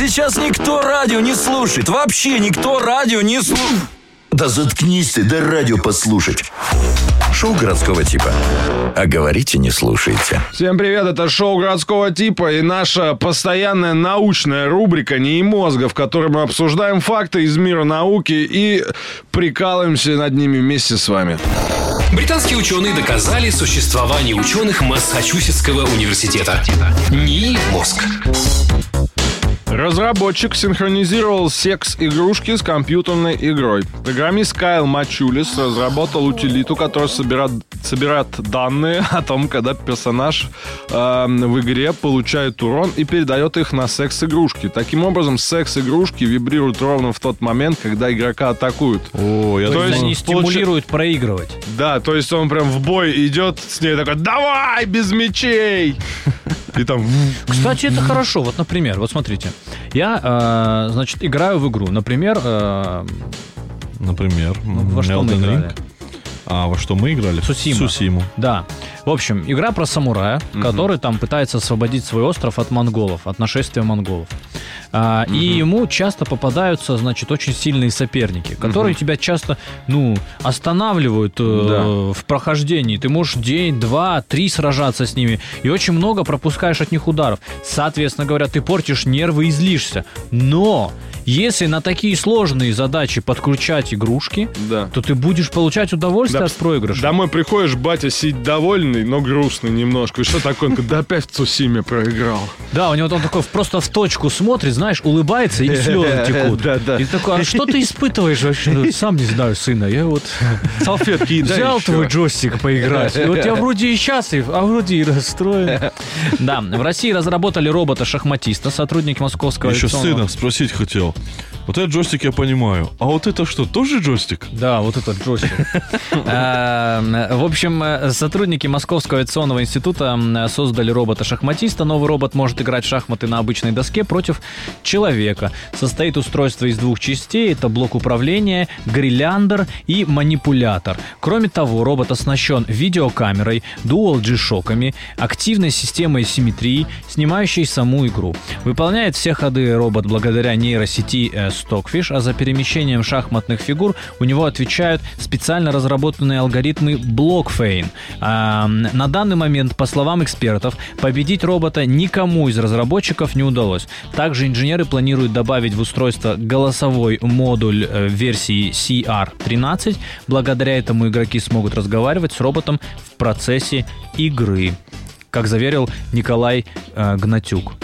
Сейчас никто радио не слушает. Вообще никто радио не слушает. Да заткнись ты, да радио послушать. Шоу городского типа. А говорите, не слушайте. Всем привет, это шоу городского типа и наша постоянная научная рубрика «Не и мозга», в которой мы обсуждаем факты из мира науки и прикалываемся над ними вместе с вами. Британские ученые доказали существование ученых Массачусетского университета. «Не и мозг». Разработчик синхронизировал секс-игрушки с компьютерной игрой. Программист Кайл Мачулис разработал утилиту, которая собирает данные о том, когда персонаж в игре получает урон и передает их на секс-игрушки. Таким образом, секс-игрушки вибрируют ровно в тот момент, когда игрока атакуют. То есть они стимулируют проигрывать. Да, то есть он прям в бой идет с ней такой: «Давай, без мечей!» И там... Кстати, это хорошо. Вот, например, вот смотрите. Я, значит, играю в игру. Например? Во что мы играли? А во что мы играли? Сусиму. Да. В общем, игра про самурая, который там пытается освободить свой остров от монголов, от нашествия монголов. И ему часто попадаются, значит, очень сильные соперники, которые тебя часто, останавливают в прохождении. Ты можешь день, два, три сражаться с ними, и очень много пропускаешь от них ударов. Соответственно говоря, ты портишь нервы и злишься. Но если на такие сложные задачи подключать игрушки, то ты будешь получать удовольствие от проигрыша. Домой приходишь, батя сидит довольный, но грустный немножко. И что такое? Он говорит: «Да опять в Цусиме проиграл». Да, у него там такой просто в точку смотрит, знаешь, улыбается, и слезы текут. И такой: «А что ты испытываешь вообще?» «Сам не знаю, сына, я вот салфетки взял твой джойстик поиграть. И вот я вроде и счастлив, а вроде и расстроен». Да, в России разработали робота-шахматиста, сотрудник Московского авиационного... Еще сына спросить хотел. Вот этот джойстик я понимаю. А вот это что, тоже джойстик? Да, вот этот джойстик. В общем, сотрудники Московского авиационного института создали робота-шахматиста. Новый робот может играть в шахматы на обычной доске против человека. Состоит устройство из двух частей. Это блок управления, гирляндер и манипулятор. Кроме того, робот оснащен видеокамерой, Dual G-шоками, активной системой симметрии, снимающей саму игру. Выполняет все ходы робот благодаря нейросети Stockfish, а за перемещением шахматных фигур у него отвечают специально разработанные алгоритмы Blockfane. На данный момент, по словам экспертов, победить робота никому из разработчиков не удалось. Также инженеры планируют добавить в устройство голосовой модуль версии CR13. Благодаря этому игроки смогут разговаривать с роботом в процессе игры, как заверил Николай Гнатюк.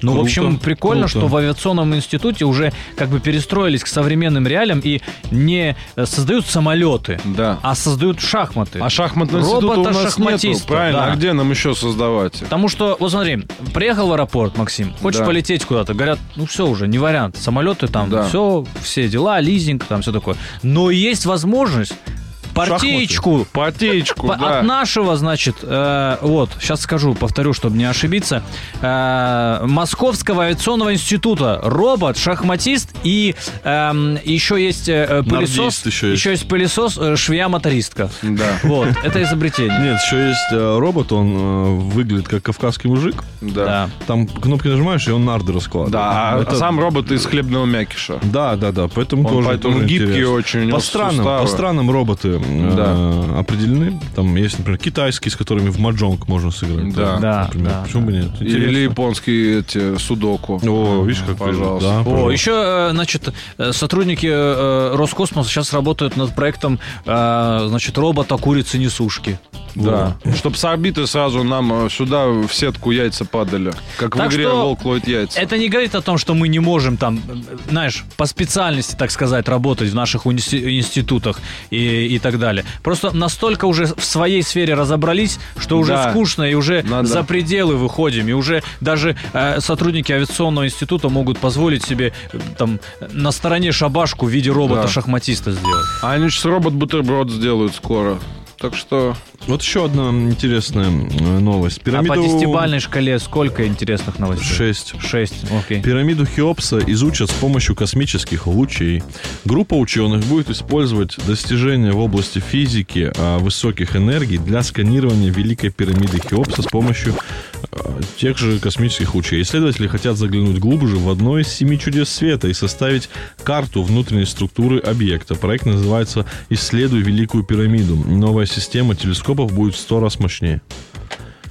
Круто, в общем, прикольно, что в авиационном институте уже как бы перестроились к современным реалиям и не создают самолеты, а создают шахматы. А шахматный институт у нас нету, правильно? Да. А где нам еще создавать? Потому что, вот смотри, приехал в аэропорт, Максим, хочешь полететь куда-то, говорят: все уже, не вариант, самолеты там, все дела, лизинг, там все такое. Но есть возможность партеечку от нашего, значит, сейчас скажу, повторю, чтобы не ошибиться, Московского авиационного института, робот, шахматист, и еще есть пылесос, швея-мотористка. Да. Вот, это изобретение. Нет, еще есть робот, он выглядит как кавказский мужик. Да. Там кнопки нажимаешь, и он нарды раскладывает. Да, это... а сам робот из хлебного мякиша. Да, поэтому он тоже. Поэтому гибкий очень. По странам роботы определены. Там есть, например, китайские, с которыми в маджонг можно сыграть. Да. Почему бы нет? Интересно. Или японские судоку. Видишь, как пожалуйста. Да, пожалуйста. Еще, значит, сотрудники Роскосмоса сейчас работают над проектом, значит, робота-курицы-несушки. Да. Чтобы с орбиты сразу нам сюда в сетку яйца падали. Как так в игре «Волк ловит яйца». Это не говорит о том, что мы не можем там, знаешь, по специальности, так сказать, работать в наших институтах и так далее. Просто настолько уже в своей сфере разобрались, что уже скучно, и уже за пределы выходим. И уже даже сотрудники авиационного института могут позволить себе там на стороне шабашку в виде робота-шахматиста сделать. А они сейчас робот-бутерброд сделают скоро. Так что... Вот еще одна интересная новость. Пирамиду... А по десятибалльной шкале сколько интересных новостей? 6. Окей. Пирамиду Хеопса изучат с помощью космических лучей. Группа ученых будет использовать достижения в области физики высоких энергий для сканирования Великой пирамиды Хеопса с помощью тех же космических лучей. Исследователи хотят заглянуть глубже в одно из 7 чудес света и составить карту внутренней структуры объекта. Проект называется «Исследуй Великую пирамиду». Новая система телескопов будет в 100 раз мощнее.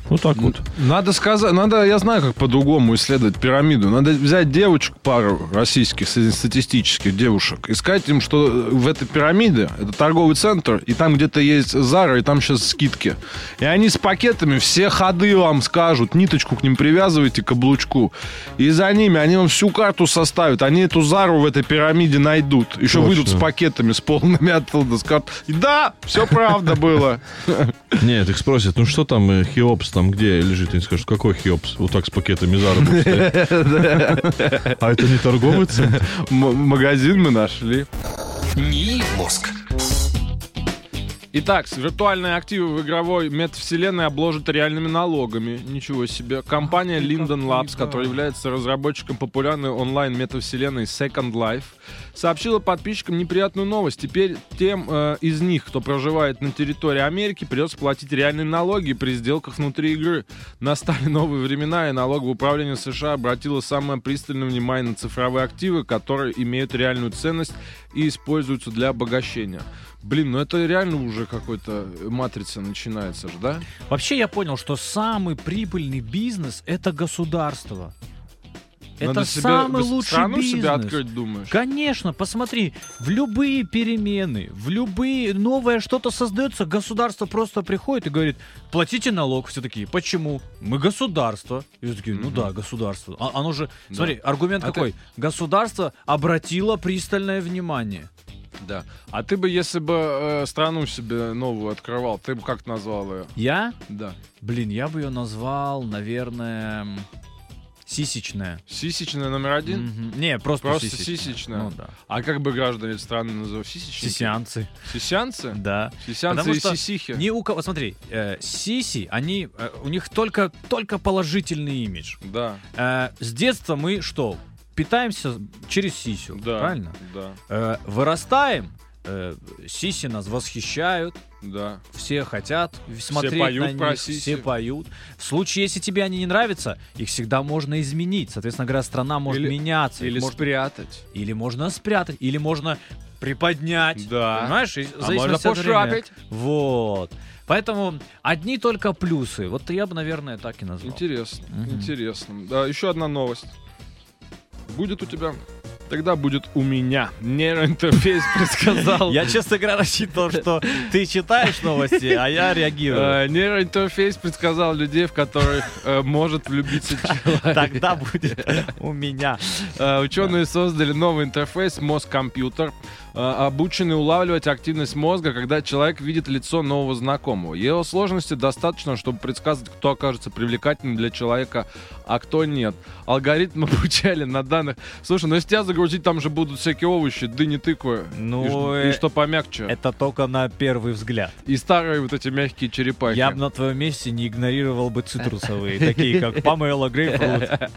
Ну так вот. Надо сказать, я знаю, как по-другому исследовать пирамиду. Надо взять девочек, пару российских статистических девушек, и сказать им, что в этой пирамиде это торговый центр, и там где-то есть Зара, и там сейчас скидки. И они с пакетами все ходы вам скажут, ниточку к ним привязывайте, к каблучку. И за ними они вам всю карту составят, они эту Зару в этой пирамиде найдут. Еще точно. Выйдут с пакетами, с полными оттуда, скажут, да, все правда было. Нет, их спросят, ну что там Хеопс там где лежит, и они скажут, какой Хеопс? Вот так с пакетами Зара будет стоять. А это не торговый центр? Магазин мы нашли. Не мозг. Итак, виртуальные активы в игровой метавселенной обложат реальными налогами. Ничего себе. Компания Linden Labs, которая является разработчиком популярной онлайн-метавселенной Second Life, сообщила подписчикам неприятную новость. Теперь тем из них, кто проживает на территории Америки, придется платить реальные налоги при сделках внутри игры. Настали новые времена, и налоговое управление США обратило самое пристальное внимание на цифровые активы, которые имеют реальную ценность и используются для обогащения. Блин, ну это реально уже какой-то матрица начинается же, да? Вообще я понял, что самый прибыльный бизнес — это государство. Надо это самый лучший страну бизнес. Себя открыть, думаешь? Конечно, посмотри, в любые перемены, в любые новое что-то создается, государство просто приходит и говорит, платите налог. Все такие, почему? Мы государство. И все такие, ну да, государство. Оно же, да. Смотри, аргумент какой? Государство обратило пристальное внимание. Да. А ты бы, если бы страну себе новую открывал, ты бы как назвал ее? Я? Да. Блин, я бы ее назвал, наверное, сисечная. Сисечная номер 1? Mm-hmm. Не, просто сисечная. Ну, да. А как бы граждане страны называют сисечники? Сисянцы. Сисянцы? Да. Сисянцы и сисихи. Ни у кого... Смотри, сиси, они, у них только положительный имидж. Да. С детства мы что? Питаемся через сисю, да, правильно? Да. Вырастаем, сиси нас восхищают, да. Все хотят смотреть на них, про сиси. Все поют. В случае, если тебе они не нравятся, их всегда можно изменить. Соответственно говоря, страна может меняться. Или спрятать. Или можно спрятать, или можно приподнять. Да. Понимаешь? А можно пошапить. Вот. Поэтому одни только плюсы. Вот я бы, наверное, так и назвал. Интересно, интересно. Да, еще одна новость. Будет у тебя? Тогда будет у меня. Нейроинтерфейс предсказал... Я, честно говоря, рассчитывал, что ты читаешь новости, а я реагирую. Нейроинтерфейс предсказал людей, в которых может влюбиться человек. Тогда будет у меня. Ученые создали новый интерфейс «Мозг-компьютер», обучены улавливать активность мозга, когда человек видит лицо нового знакомого. Его сложности достаточно, чтобы предсказать, кто окажется привлекательным для человека, а кто нет. Алгоритм обучали на данных... Слушай, ну если тебя загрузить, там же будут всякие овощи, дыни, тыквы, ну, и что помягче. Это только на первый взгляд. И старые вот эти мягкие черепахи. Я бы на твоем месте не игнорировал бы цитрусовые, такие как помело, грейпфрут.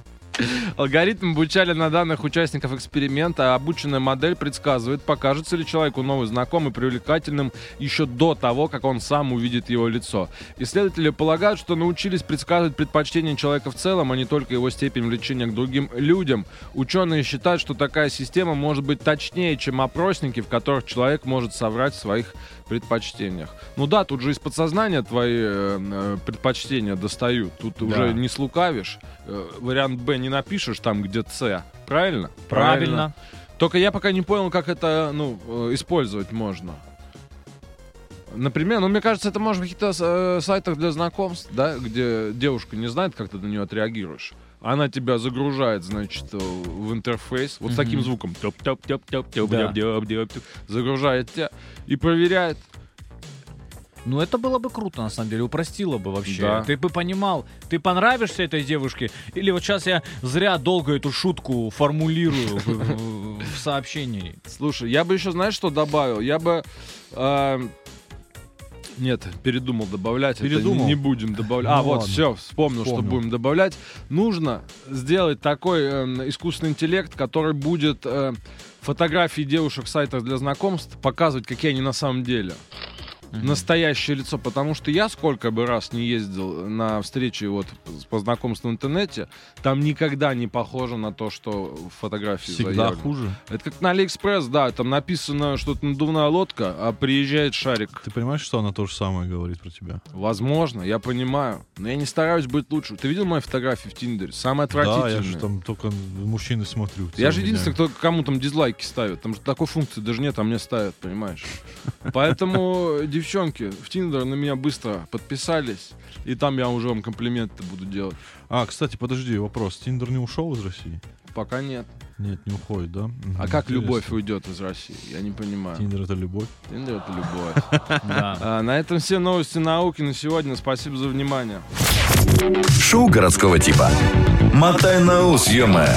Алгоритм обучали на данных участников эксперимента, а обученная модель предсказывает, покажется ли человеку новый знакомый привлекательным еще до того, как он сам увидит его лицо. Исследователи полагают, что научились предсказывать предпочтения человека в целом, а не только его степень влечения к другим людям. Ученые считают, что такая система может быть точнее, чем опросники, в которых человек может соврать в своих предпочтениях. Ну да, тут же из подсознания твои предпочтения достают. Тут да. Уже не слукавишь. Вариант Б не напишешь там, где С. Правильно? Правильно. Только я пока не понял, как это использовать можно. Например, мне кажется, это может быть в каких-то сайтах для знакомств, да, где девушка не знает, как ты на нее отреагируешь. Она тебя загружает, значит, в интерфейс. Вот с таким звуком. Загружает тебя и проверяет. Ну, это было бы круто, на самом деле, упростило бы вообще. Да. Ты бы понимал, ты понравишься этой девушке, или вот сейчас я зря долго эту шутку формулирую в сообщении. Слушай, я бы еще, знаешь, что добавил? Я бы... Нет, передумал добавлять. Передумал? Это не будем добавлять. Ну, вот, все, вспомнил, что будем добавлять. Нужно сделать такой искусственный интеллект, который будет фотографии девушек в сайтах для знакомств показывать, какие они на самом деле. настоящее лицо, потому что я сколько бы раз не ездил на встречи вот по знакомству в интернете, там никогда не похоже на то, что фотографии всегда заявлены. Хуже. Это как на Алиэкспресс, да, там написано что-то надувная лодка, а приезжает шарик. Ты понимаешь, что она то же самое говорит про тебя? Возможно, я понимаю, но я не стараюсь быть лучше. Ты видел мои фотографии в Тиндере? Самые отвратительные. Да, я же там только мужчины смотрю. Я же единственный, кто, кому там дизлайки ставят. Там же такой функции даже нет, а мне ставят, понимаешь? Поэтому, девчонки, в Тиндер на меня быстро подписались, и там я уже вам комплименты буду делать. А, кстати, подожди, вопрос. Тиндер не ушел из России? Пока нет. Нет, не уходит, да? А как любовь уйдет из России? Я не понимаю. Тиндер — это любовь? Тиндер — это любовь. На этом все новости науки на сегодня. Спасибо за внимание. Шоу городского типа. Мотай на ус, ё-моё.